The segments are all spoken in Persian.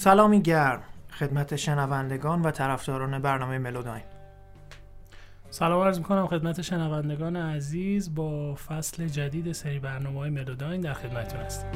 سلامی گرم خدمت شنوندگان و طرفداران برنامه ملو داین. سلام عرض میکنم خدمت شنوندگان عزیز. با فصل جدید سری برنامه‌های ملو داین در خدمتتون هستیم.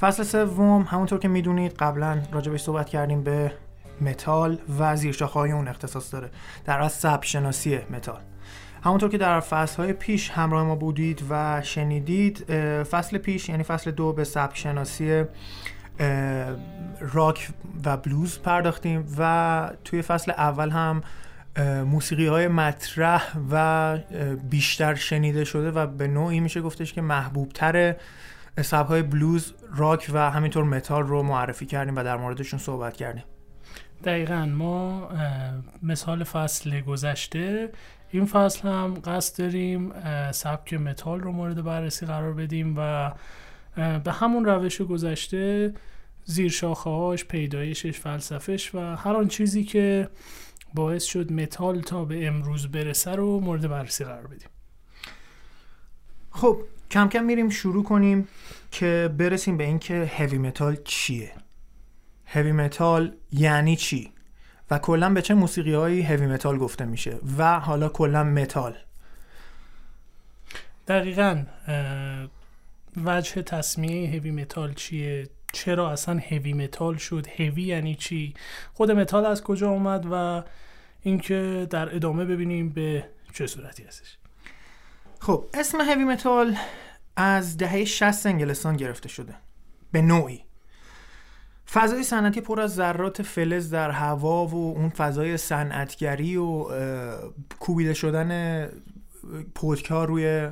فصل سوم همونطور که میدونید قبلا راجبش صحبت کردیم به متال و زیرشاخه‌های اون اختصاص داره، در از سبک‌شناسی متال. همونطور که در فصل‌های پیش همراه ما بودید و شنیدید، فصل پیش یعنی فصل دو به سبک‌شناسی راک و بلوز پرداختیم و توی فصل اول هم موسیقی‌های مطرح و بیشتر شنیده شده و به نوعی میشه گفتش که محبوب‌تر سبک‌های بلوز، راک و همینطور متال رو معرفی کردیم و در موردشون صحبت کردیم. دقیقاً ما مثال فصل گذشته این فصل هم قصد داریم سبک متال رو مورد بررسی قرار بدیم و به همون روش گذشته زیرشاخه‌هاش، پیدایشش، فلسفه‌اش و هر آن چیزی که باعث شد متال تا به امروز برسه رو مورد بررسی قرار بدیم. خب کم کم میریم شروع کنیم که برسیم به این که هیوی متال چیه، هیوی متال یعنی چی و کلا به چه موسیقی هایی هیوی متال گفته میشه و حالا کلا متال. دقیقاً وجه تسمیه هیوی متال چیه، چرا اصلا هیوی متال شد، هیوی یعنی چی، خود متال از کجا اومد و اینکه در ادامه ببینیم به چه صورتی هستش. خب اسم هیوی متال از دهه 60 انگلستان گرفته شده به نوعی. فضای صنعتی پر از ذرات فلز در هوا و اون فضای صنعتگری و کوبیده شدن پودک‌ها روی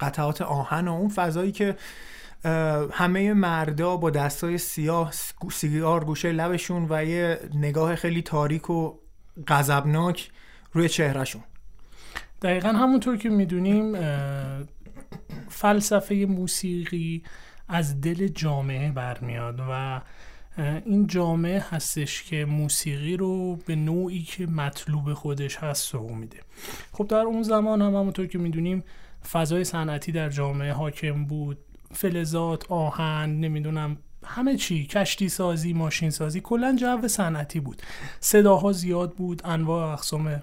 قطعات آهن و اون فضایی که همه مردا با دستای سیاه سیگار گوشه لبشون و یه نگاه خیلی تاریک و غضبناک روی چهرهشون. دقیقاً همونطور که میدونیم فلسفه موسیقی از دل جامعه برمیاد و این جامعه هستش که موسیقی رو به نوعی که مطلوب خودش هست سوق میده. خب در اون زمان هم همونطور که میدونیم فضای صنعتی در جامعه حاکم بود، فلزات، آهن، نمیدونم همه چی، کشتی سازی، ماشین سازی، کلا جو صنعتی بود. صداها زیاد بود، انواع اقسام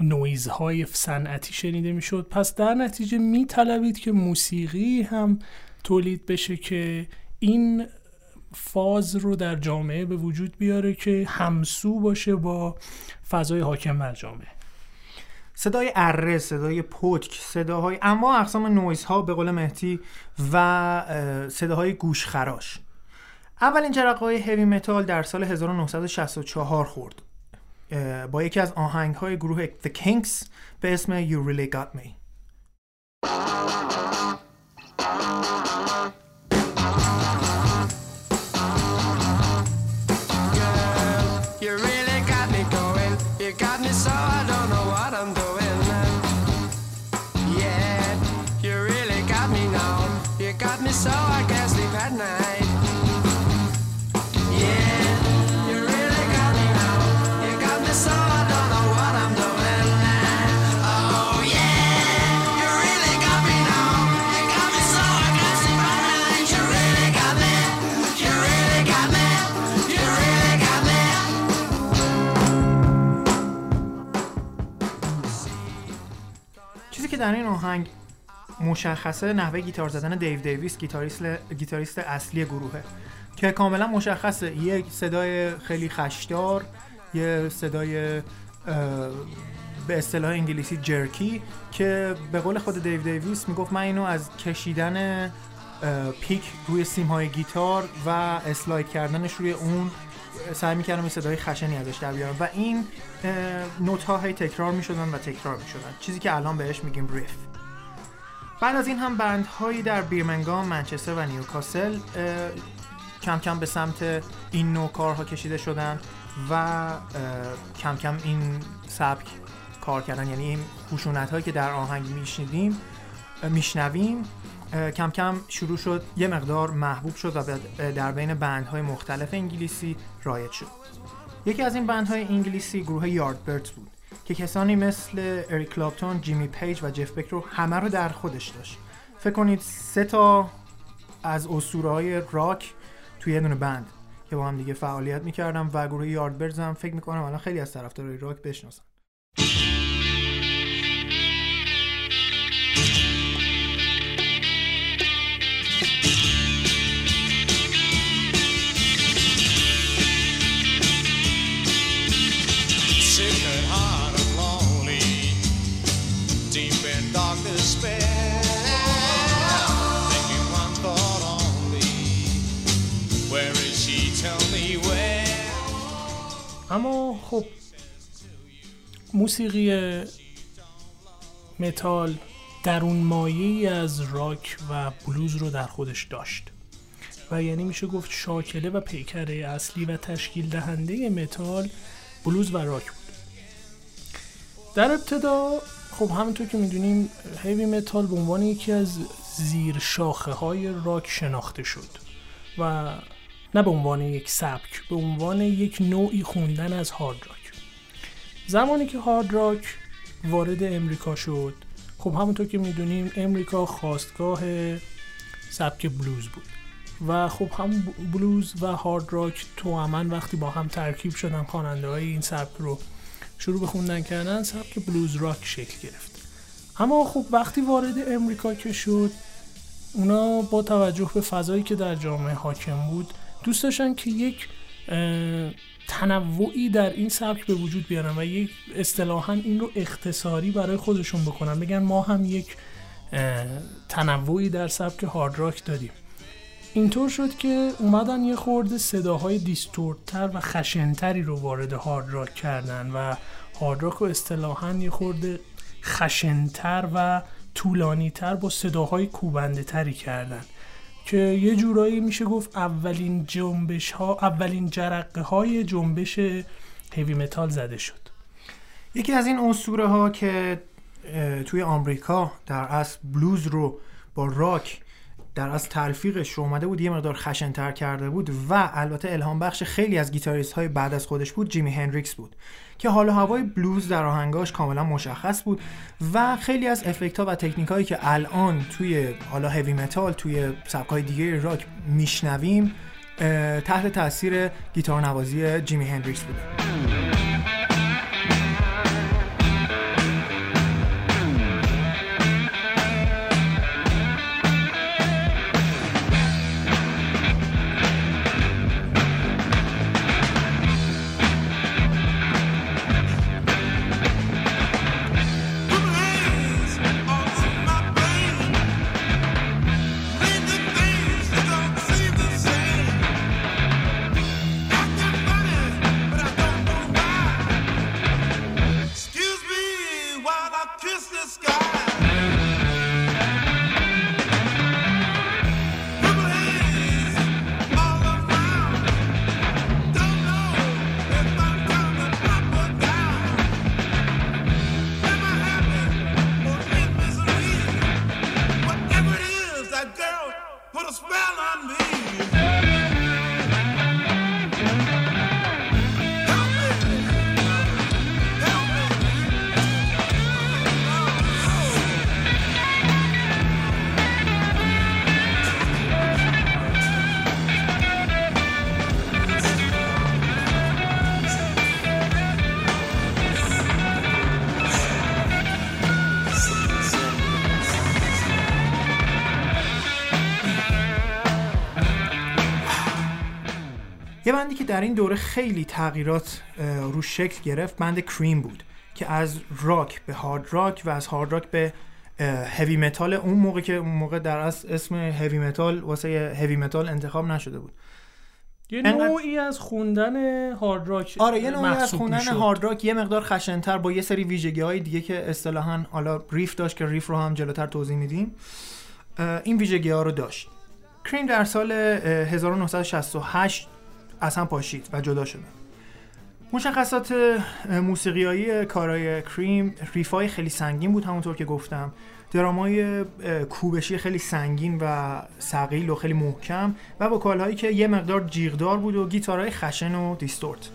نویزهای صنعتی شنیده میشد، پس در نتیجه میطلبید که موسیقی هم تولید بشه که این فاز رو در جامعه به وجود بیاره که همسو باشه با فضای حاکم بر جامعه. صدای اره، صدای پودک، صداهای اما اقسام نویزها به قول مهدی و صداهای گوشخراش. اولین جرقه‌های هیوی متال در سال 1964 خورد با یکی از آهنگ‌های گروه The Kinks به اسم You Really Got Me. در این آهنگ مشخصه نحوه گیتار زدن دیو دیویس، گیتاریست اصلی گروهه، که کاملا مشخصه. یه صدای خیلی خشدار، یه صدای به اصطلاح انگلیسی جرکی که به قول خود دیو دیویس میگفت من اینو از کشیدن پیک روی سیم‌های گیتار و اسلاید کردنش روی اون سعی میکردم این صدای خشنی ازش در بیارم و این نوت‌ها هی تکرار میشدن، چیزی که الان بهش میگیم ریف. بعد از این هم بندهایی در بیرمنگام، منچستر و نیوکاسل کم کم به سمت این نوع کارها کشیده شدن و کم کم این سبک کار کردن، یعنی این خشونت‌هایی که در آهنگ میشنویم کم کم شروع شد، یه مقدار محبوب شد و در بین بندهای مختلف انگلیسی رایج شد. یکی از این بندهای انگلیسی گروه یاردبیردز بود که کسانی مثل اریک کلاپتون، جیمی پیج و جف بک رو همه رو در خودش داشت. فکر کنید 3 تا از اسطوره‌های راک توی یه دونه بند که با هم دیگه فعالیت می‌کردن و گروه یاردبردز هم فکر می‌کنم الان خیلی از طرفدارای راک بشناسن. اما خب موسیقی متال در اون مایه‌ای از راک و بلوز رو در خودش داشت و یعنی میشه گفت شاکله و پیکره اصلی و تشکیل دهنده متال بلوز و راک بود. در ابتدا خب همونطور که میدونیم هیوی متال به عنوان یکی از زیر شاخه های راک شناخته شد و نه به عنوان یک سبک، به عنوان یک نوعی خوندن از هارد راک. زمانی که هارد راک وارد امریکا شد، خب همونطور که میدونیم امریکا خاستگاه سبک بلوز بود و خب هم بلوز و هارد راک توامن وقتی با هم ترکیب شدن، خواننده های این سبک رو شروع به خوندن کردن، سبک بلوز راک شکل گرفت. اما خب وقتی وارد امریکا که شد، اونا با توجه به فضایی که در جامعه حاکم بود دوست داشتن که یک تنوعی در این سبک به وجود بیارن و یک اصطلاحاً این رو اختصاری برای خودشون بکنن، بگن ما هم یک تنوعی در سبک هارد راک داریم. اینطور شد که اومدن یه خورده صداهای دیستوردتر و خشنتری رو وارد هارد راک کردن و هارد راک رو اصطلاحاً یه خورده خشنتر و طولانی‌تر با صداهای کوبنده تری کردن که یه جورایی میشه گفت اولین جنبش ها، اولین جرقه های جنبش هیوی متال زده شد. یکی از این اسطوره ها که توی آمریکا در اصل بلوز رو با راک در اصل تلفیقش رو اومده بود، یه مقدار خشن‌تر کرده بود و البته الهام بخش خیلی از گیتاریست های بعد از خودش بود، جیمی هندریکس بود که حال و هوای بلوز در آهنگاش کاملا مشخص بود و خیلی از افکت ها و تکنیک هایی که الان توی حالا هیوی متال توی سبک های دیگه راک میشنویم تحت تاثیر گیتار نوازی جیمی هندریکس بود. یه بندی که در این دوره خیلی تغییرات روش شکل گرفت بند کریم بود که از راک به هارد راک و از هارد راک به هیوی متال، اون موقع در اصل اسم هیوی متال واسه هیوی متال انتخاب نشده بود، یه نوعی از خوندن هارد راک. آره، یه نوعی از خوندن هارد راک یه مقدار خشن‌تر با یه سری ویژگی‌های دیگه که اصطلاحاً حالا ریف داشت که ریف رو هم جلوتر توضیح میدیم، این ویژگی‌ها رو داشت. کریم در سال 1968 از هم پاشید و جدا شدن. مشخصات موسیقیایی کارای کریم ریفای خیلی سنگین بود، همونطور که گفتم درامای کوبشی خیلی سنگین و ثقیل و خیلی محکم و وکالهایی که یه مقدار جیغدار بود و گیتارهای خشن و دیستورت.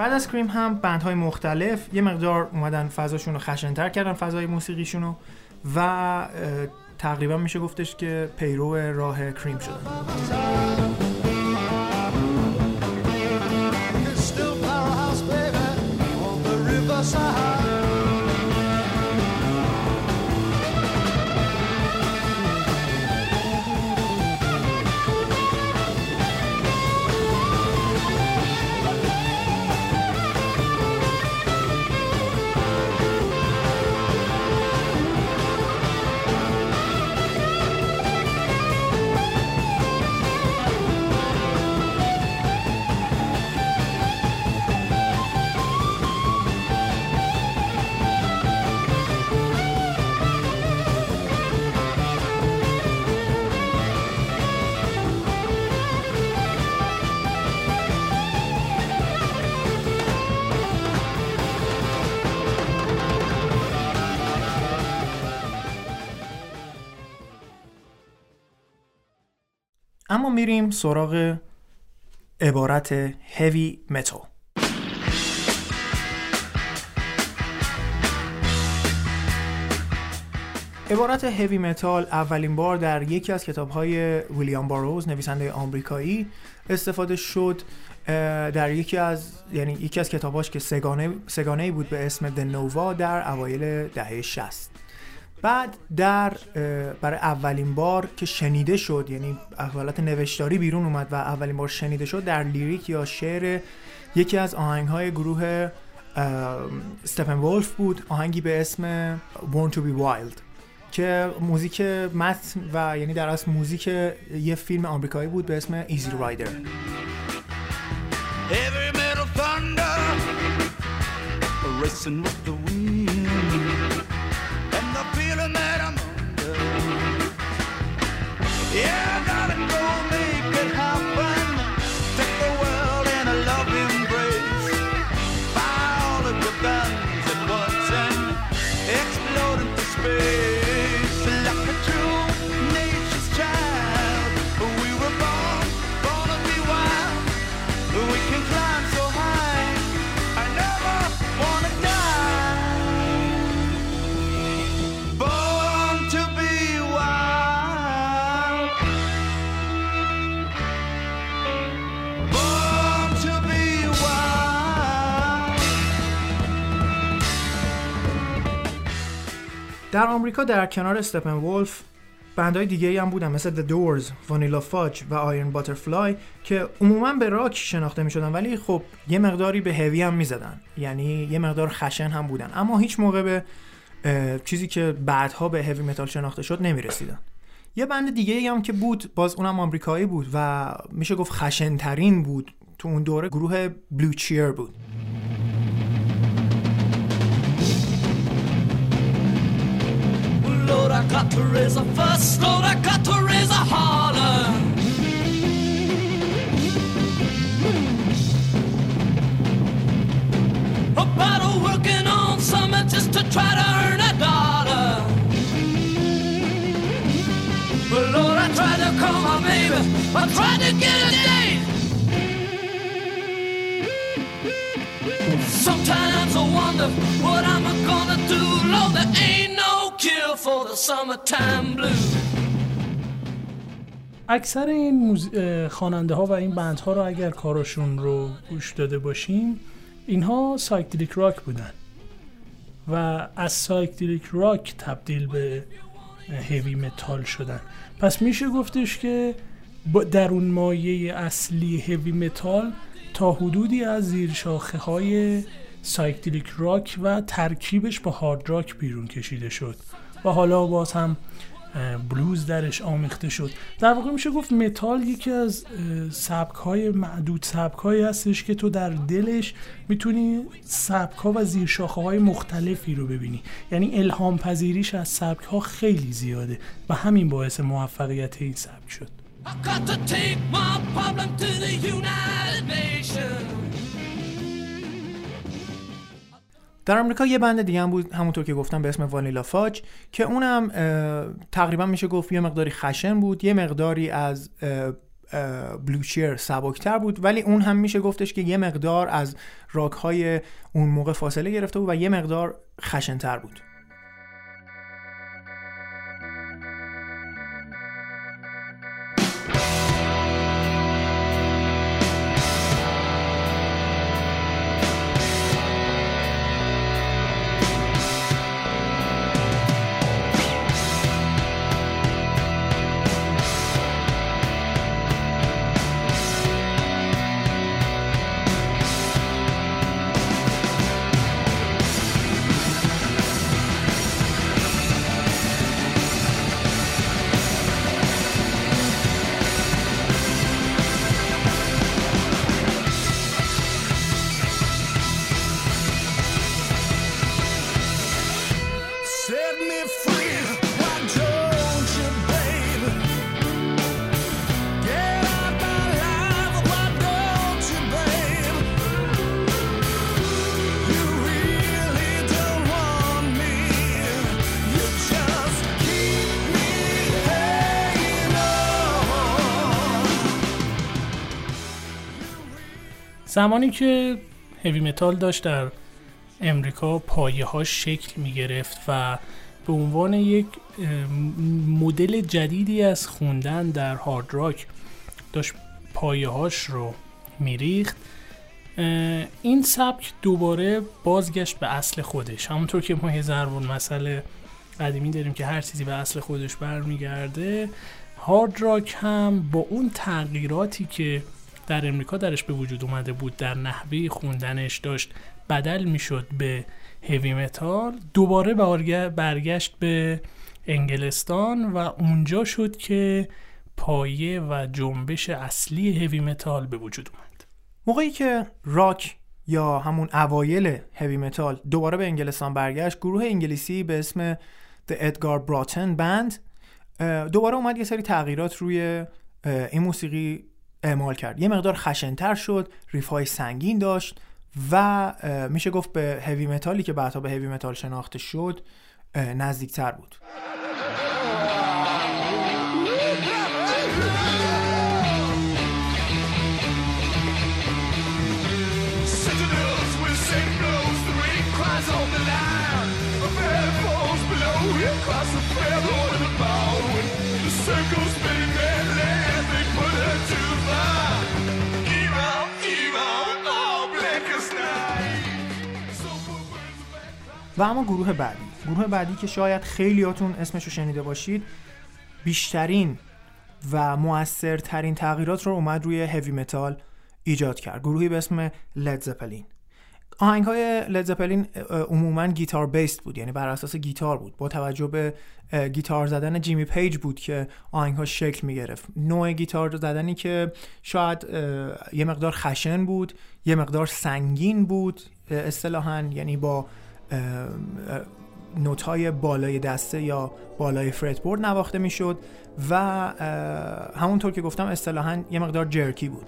بعد از کریم هم بندهای مختلف یه مقدار اومدن فضاشون رو خشن‌تر کردن، فضای موسیقیشون رو، و تقریبا میشه گفتش که پیرو راه کریم شدن. اما میریم سراغ عبارت heavy metal. عبارت heavy metal اولین بار در یکی از کتاب‌های ویلیام باروز، نویسنده آمریکایی، استفاده شد در یکی از کتاباش که سگانه‌ای بود به اسم The Nova در اوایل دهه 60. بعد برای اولین بار که شنیده شد، یعنی حالت نوشتاری بیرون اومد و اولین بار شنیده شد در لیریک یا شعر یکی از آهنگ‌های گروه استپن ولف بود، آهنگی به اسم Born to Be Wild که موزیک متن و یعنی در اصل موزیک یه فیلم آمریکایی بود به اسم Easy Rider. Every metal thunder racing with the wind. Yeah, darling, go make it happen. Take the world in a loving embrace. Buy all of your guns at once and explode into space. Like a true nature's child, we were born to be wild. We can climb so high, I never wanna die. Born to be wild. در آمریکا در کنار استپن ولف بندهای دیگه‌ای هم بودن مثل The Doors، Vanilla Fudge و Iron Butterfly که عموماً به راک شناخته می‌شدن، ولی خب یه مقداری به هوی هم می‌زدن، یعنی یه مقدار خشن هم بودن، اما هیچ موقع به چیزی که بعدها به هوی متال شناخته شد نمی‌رسیدن. یه بند دیگه‌ای هم که بود، باز اونم آمریکایی بود و میشه گفت خشن‌ترین بود تو اون دوره، گروه بلو چیر بود. Lord, I got to raise a fuss. Lord, I got to raise a holler. About a working on something just to try to earn a dollar. But Lord, I tried to call my baby. I tried to get a date. Sometimes I wonder what I'm gonna do. Lord, there ain't no for the summertime blues. اکثر این خواننده ها و این بندها رو اگر کاراشون رو گوش داده باشیم، اینها سایکدلیک راک بودن و از سایکدلیک راک تبدیل به هیوی متال شدن. پس میشه گفتش که در اون مایه اصلی هیوی متال تا حدودی از زیر شاخه های سایکدلیک راک و ترکیبش با هارد راک بیرون کشیده شد و حالا باز هم بلوز درش آمیخته شد. در واقع میشه گفت متال یکی از سبک‌های معدود سبک‌هایی هستش که تو در دلش میتونی سبک‌ها و زیرشاخه‌های مختلفی رو ببینی، یعنی الهام پذیریش از سبک‌ها خیلی زیاده و همین باعث موفقیت این سبک شد. در آمریکا یه بند دیگه هم بود، همونطور که گفتم، به اسم وانیلا فاج که اونم تقریبا میشه گفت یه مقداری خشن بود، یه مقداری از بلو چیر سبکتر بود، ولی اون هم میشه گفتش که یه مقدار از راک‌های اون موقع فاصله گرفته بود و یه مقدار خشن‌تر بود. زمانی که هیوی متال داشت در امریکا پایه ها شکل می گرفت و به عنوان یک مدل جدیدی از خوندن در هارد راک داشت پایه هاش رو می ریخت، این سبک دوباره بازگشت به اصل خودش. همونطور که ما هزارون مسئله قدیمی داریم که هر چیزی به اصل خودش برمی گرده، هارد راک هم با اون تغییراتی که در امریکا درش به وجود اومده بود در نحوه خوندنش داشت بدل میشد به هیوی متال، دوباره برگشت به انگلستان و اونجا شد که پایه و جنبش اصلی هیوی متال به وجود اومد. موقعی که راک یا همون اوایل هیوی متال دوباره به انگلستان برگشت، گروه انگلیسی به اسم The Edgar Broughton Band دوباره اومد یه سری تغییرات روی این موسیقی اعمال کرد. یه مقدار خشن‌تر شد، ریف‌های سنگین داشت و میشه گفت به هیوی متالی که بعدا به هیوی متال شناخته شد نزدیک‌تر بود. و اما گروه بعدی که شاید خیلیاتون اسمش رو شنیده باشید، بیشترین و مؤثرترین تغییرات رو اومد روی هیوی متال ایجاد کرد، گروهی به اسم لید زپلین. آهنگ‌های لید زپلین عموماً گیتار بیسد بود، یعنی بر اساس گیتار بود. با توجه به گیتار زدن جیمی پیج بود که آهنگ‌ها شکل می‌گرفت. نوع گیتار زدنی که شاید یه مقدار خشن بود، یه مقدار سنگین بود اصطلاحاً، یعنی با نوت‌های بالای دسته یا بالای فرتبورد نواخته میشد و همونطور که گفتم اصطلاحاً یه مقدار جرکی بود.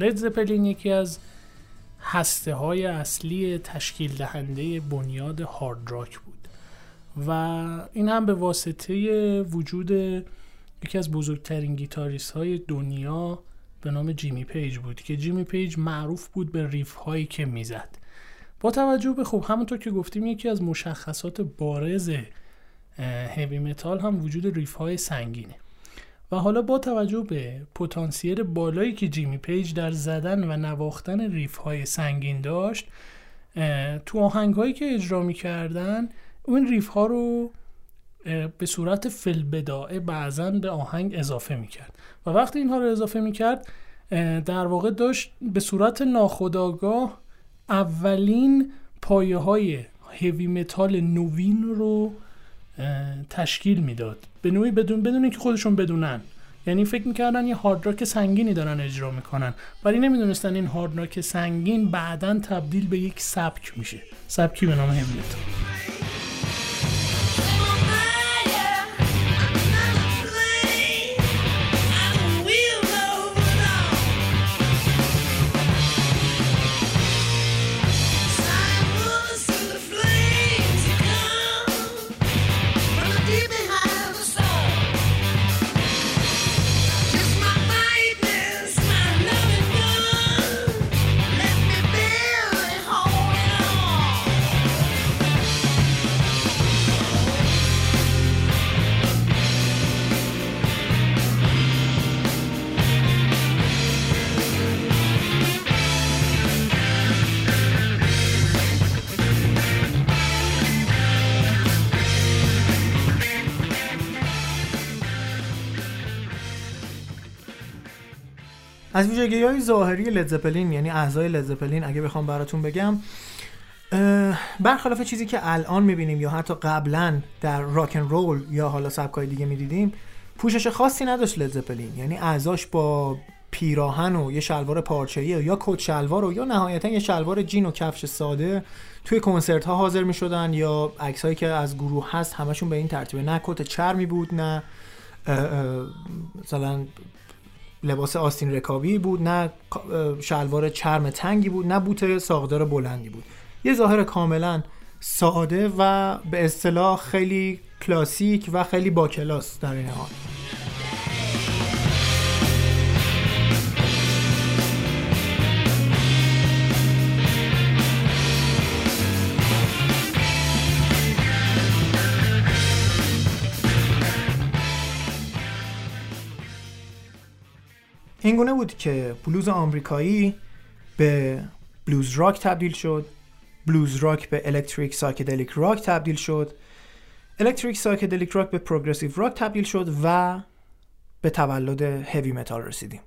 لید زپلین یکی از هسته‌های اصلی تشکیل دهنده بنیاد هارد راک بود و این هم به واسطه وجود یکی از بزرگترین گیتاریست‌های دنیا به نام جیمی پیج بود که جیمی پیج معروف بود به ریف‌هایی که میزد. با توجه به خب همونطور که گفتیم یکی از مشخصات بارز هیوی متال هم وجود ریف‌های سنگینه و حالا با توجه به پتانسیل بالایی که جیمی پیج در زدن و نواختن ریف‌های سنگین داشت، تو آهنگ‌هایی که اجرا می‌کردن اون ریف‌ها رو به صورت فی‌البداعه بعضاً به آهنگ اضافه میکرد و وقتی اینها رو اضافه میکرد در واقع داشت به صورت ناخودآگاه اولین پایه های هیوی متال نوین رو تشکیل میداد، به نوعی بدون اینکه خودشون بدونن. یعنی فکر میکردن یه هارد راک سنگینی دارن اجرا میکنن، ولی نمیدونستن این هارد راک سنگین بعداً تبدیل به یک سبک میشه، سبکی به نام هیوی متال. از ویژگی‌های ظاهری لید زپلین، یعنی اعضای لید زپلین، اگه بخوام براتون بگم، برخلاف چیزی که الان می‌بینیم یا حتی قبلا در راک ان رول یا حالا سبک‌های دیگه می‌دیدیم، پوشش خاصی نداشت لید زپلین. یعنی اعضاش با پیراهن و یه شلوار پارچه‌ای یا کت شلوار و یا نهایتاً یه شلوار جین و کفش ساده توی کنسرت‌ها حاضر می‌شدن، یا عکسایی که از گروه هست همشون به این ترتیب، نه کت چرمی بود، نه مثلا لباس آستین رکابی بود، نه شلوار چرم تنگی بود، نه بوت ساقدار بلندی بود. یه ظاهر کاملا ساده و به اصطلاح خیلی کلاسیک و خیلی با کلاس در این حال. اینگونه بود که بلوز آمریکایی به بلوز راک تبدیل شد، بلوز راک به الکتریک سایکدلیک راک تبدیل شد، الکتریک سایکدلیک راک به پروگرسیو راک تبدیل شد و به تولد هیوی متال رسیدیم.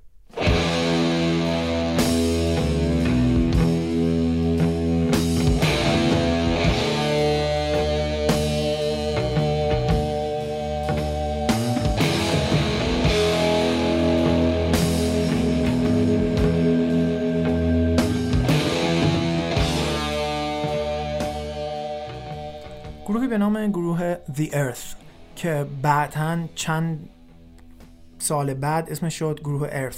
به نام گروه The Earth که بعداً چند سال بعد اسمش شد گروه Earth.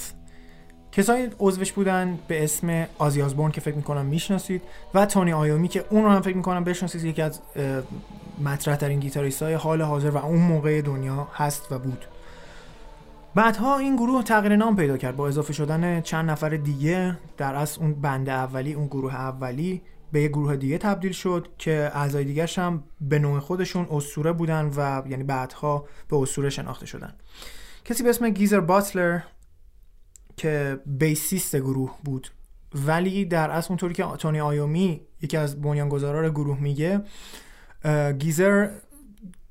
کسایی عضوش بودن به اسم آزی آزبورن که فکر میکنم میشناسید و تونی آیومی که اون رو هم فکر میکنم بشناسید، یکی از مطرح ترین گیتاریست‌های حال حاضر و اون موقع دنیا هست و بود. بعدها این گروه تغییر نام پیدا کرد با اضافه شدن چند نفر دیگه، در اصل اون بند اولی، اون گروه اولی به یه گروه دیگه تبدیل شد که اعضای دیگرش هم به نوع خودشون اسطوره بودن و یعنی بعدها به اسطوره شناخته شدن. کسی به اسم گیزر باتلر که بیسیست گروه بود، ولی در اصل اونطوری که تونی آیومی یکی از بنیانگذاران گروه میگه، گیزر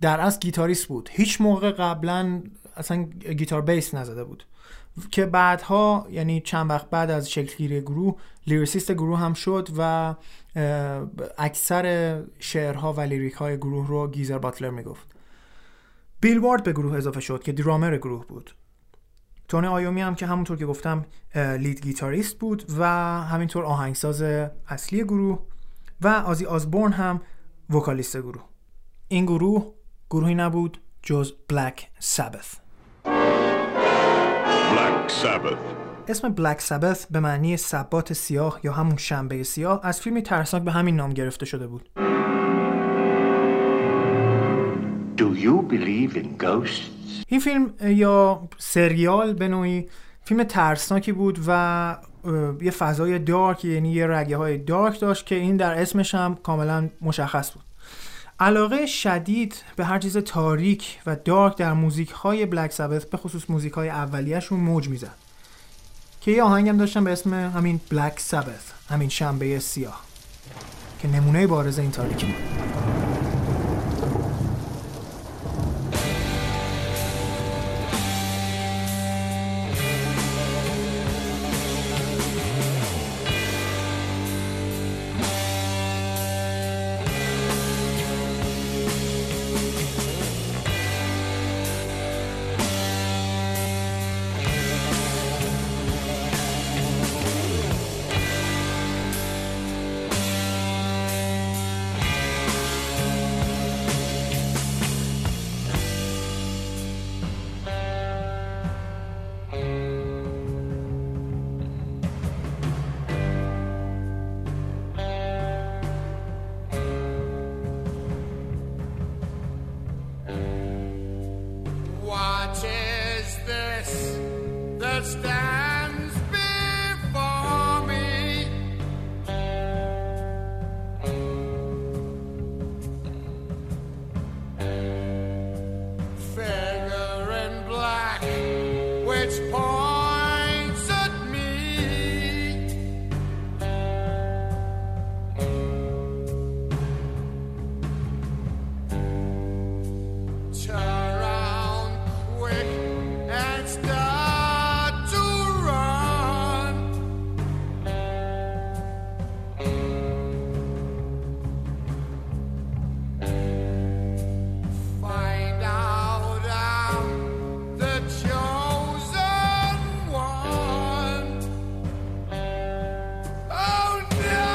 در اصل گیتاریست بود، هیچ موقع قبلا اصلا گیتار بیس نزده بود، که بعدها یعنی چند وقت بعد از شکلگیری گروه لیریسیست گروه هم شد و اکثر شعرها و لیریک های گروه رو گیزر باتلر میگفت. بیل وارد به گروه اضافه شد که درامر گروه بود. تونی آیومی هم که همونطور که گفتم لید گیتاریست بود و همینطور آهنگساز اصلی گروه، و آزی آزبورن هم وکالیست گروه. این گروه گروهی نبود جز بلک سابث. Black Sabbath. اسم Black Sabbath به معنی سبات سیاه یا همون شنبه سیاه از فیلمی ترسناک به همین نام گرفته شده بود. Do you believe in ghosts? این فیلم یا سریال به نوعی فیلم ترسناکی بود و یه فضای دارک، یعنی یه رگه های دارک داشت که این در اسمش هم کاملا مشخص بود. علاقه شدید به هر چیز تاریک و دارک در موزیک‌های بلک سابث، به خصوص موزیک‌های اولیه‌شون موج می‌زد که یه آهنگ هم داشتن به اسم همین بلک سابث، همین شنبه سیاه، که نمونه بارز این تاریکی بود. What is this that stands before me? Figure in black, which points at me. Turn and start to run. Find out I'm the chosen one. Oh no!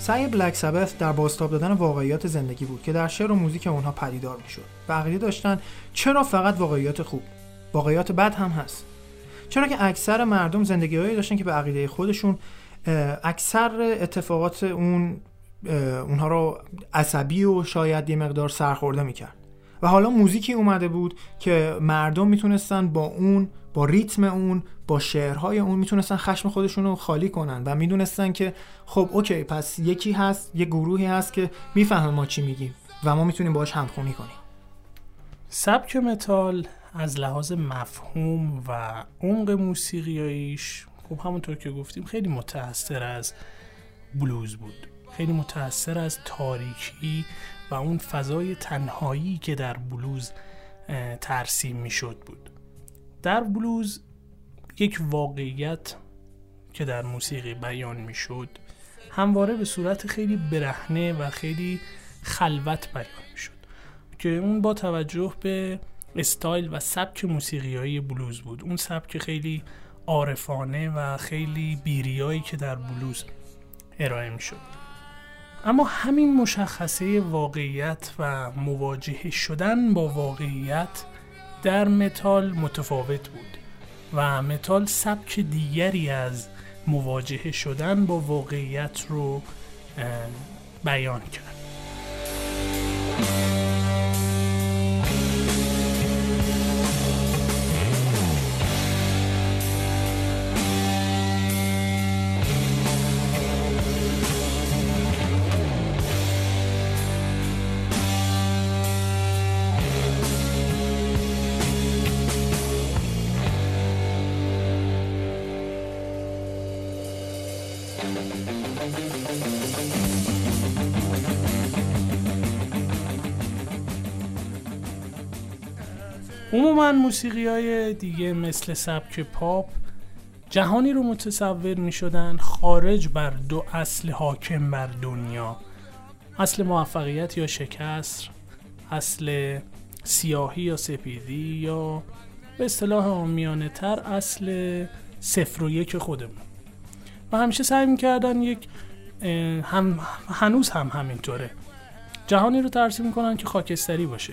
سعی بلک سبث در بازتاب دادن واقعیات زندگی بود که در شعر و موزیک اونها پدیدار میشد. بقیه داشتن چرا فقط واقعیات خوب، واقعیات بد هم هست. چرا که اکثر مردم زندگی‌هایی داشتن که به عقیده خودشون اکثر اتفاقات اونها رو عصبی و شاید یه مقدار سرخورده میکرد. و حالا موزیکی اومده بود که مردم میتونستن با اون، با ریتم اون، با شعرهای اون میتونستن خشم خودشون رو خالی کنن و میدونستن که خب اوکی، پس یکی هست، یه گروهی هست که میفهمه ما چی میگیم و ما میتونیم باهاش همخوانی کنیم. سبک متال از لحاظ مفهوم و عمق موسیقیاییش خب همونطور که گفتیم خیلی متأثر از بلوز بود، خیلی متأثر از تاریکی و اون فضای تنهایی که در بلوز ترسیم میشد بود. در بلوز یک واقعیت که در موسیقی بیان میشد همواره به صورت خیلی برهنه و خیلی خلوت بیان میشد که اون با توجه به استایل و سبک موسیقیایی بلوز بود. اون سبک خیلی عارفانه و خیلی بیریایی که در بلوز ارائه میشد. اما همین مشخصه واقعیت و مواجهه شدن با واقعیت در متال متفاوت بود و متال سبک دیگری از مواجهه شدن با واقعیت رو بیان کرد. عموما موسیقی‌های دیگه مثل سبک پاپ جهانی رو متصور می‌شدن خارج بر دو اصل حاکم بر دنیا، اصل موفقیت یا شکست، اصل سیاهی یا سپیدی، یا به اصطلاح عامیانه‌تر اصل 0 و 1 خودمون. و همیشه سعی می‌کردن یک هنوز هم همینطوره، جهانی رو ترسیم می‌کنن که خاکستری باشه،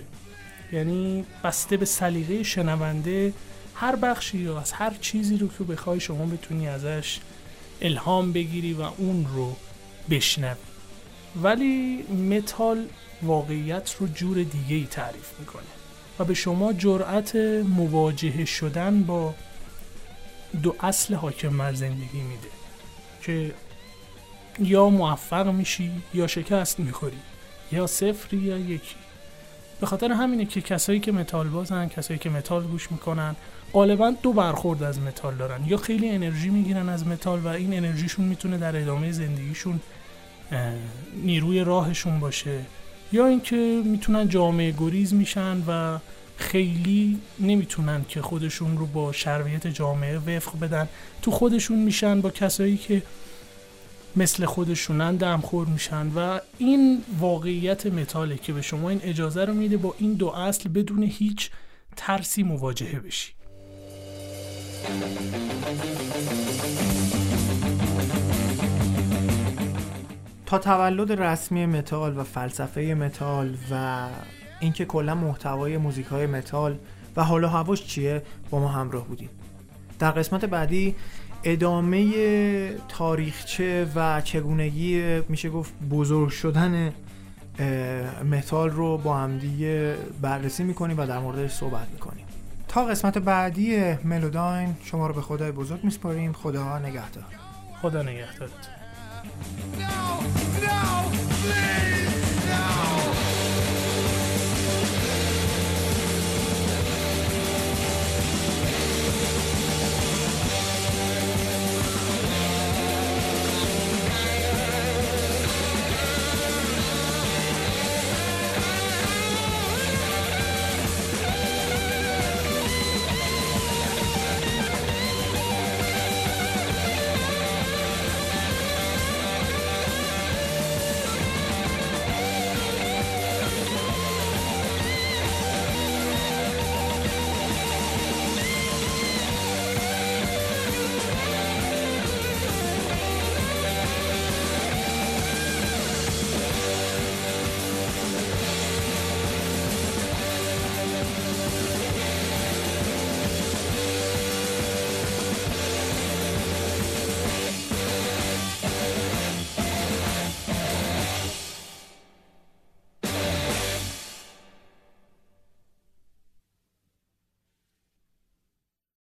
یعنی بسته به سلیقه شنونده هر بخشی یا از هر چیزی رو که بخوای شما بتونی ازش الهام بگیری و اون رو بشنوی. ولی متال واقعیت رو جور دیگه‌ای تعریف میکنه و به شما جرأت مواجهه شدن با دو اصل حاکم بر زندگی میده که یا موفق میشی یا شکست میخوری، یا 0 یا 1. به خاطر همینه که کسایی که متال بازن، کسایی که متال گوش میکنن غالبا دو برخورد از متال دارن. یا خیلی انرژی میگیرن از متال و این انرژیشون میتونه در ادامه زندگیشون نیروی راهشون باشه، یا اینکه میتونن جامعه گریز میشن و خیلی نمیتونن که خودشون رو با شرایط جامعه وفق بدن، تو خودشون میشن، با کسایی که مثل خودشونن دمخور میشن. و این واقعیت متاله که به شما این اجازه رو میده با این دو اصل بدون هیچ ترسی مواجهه بشی. تا تولد رسمی متال و فلسفه متال و اینکه کلا محتوای موزیک‌های متال و حال و هواش چیه با ما همراه بودید. در قسمت بعدی ادامه تاریخچه و چگونگی میشه گفت بزرگ شدن متال رو با هم دیگه بررسی میکنیم و در موردش صحبت میکنیم. تا قسمت بعدی ملوداین شما رو به خدای بزرگ میسپاریم. خدا نگهدار. خدا نگهدارت.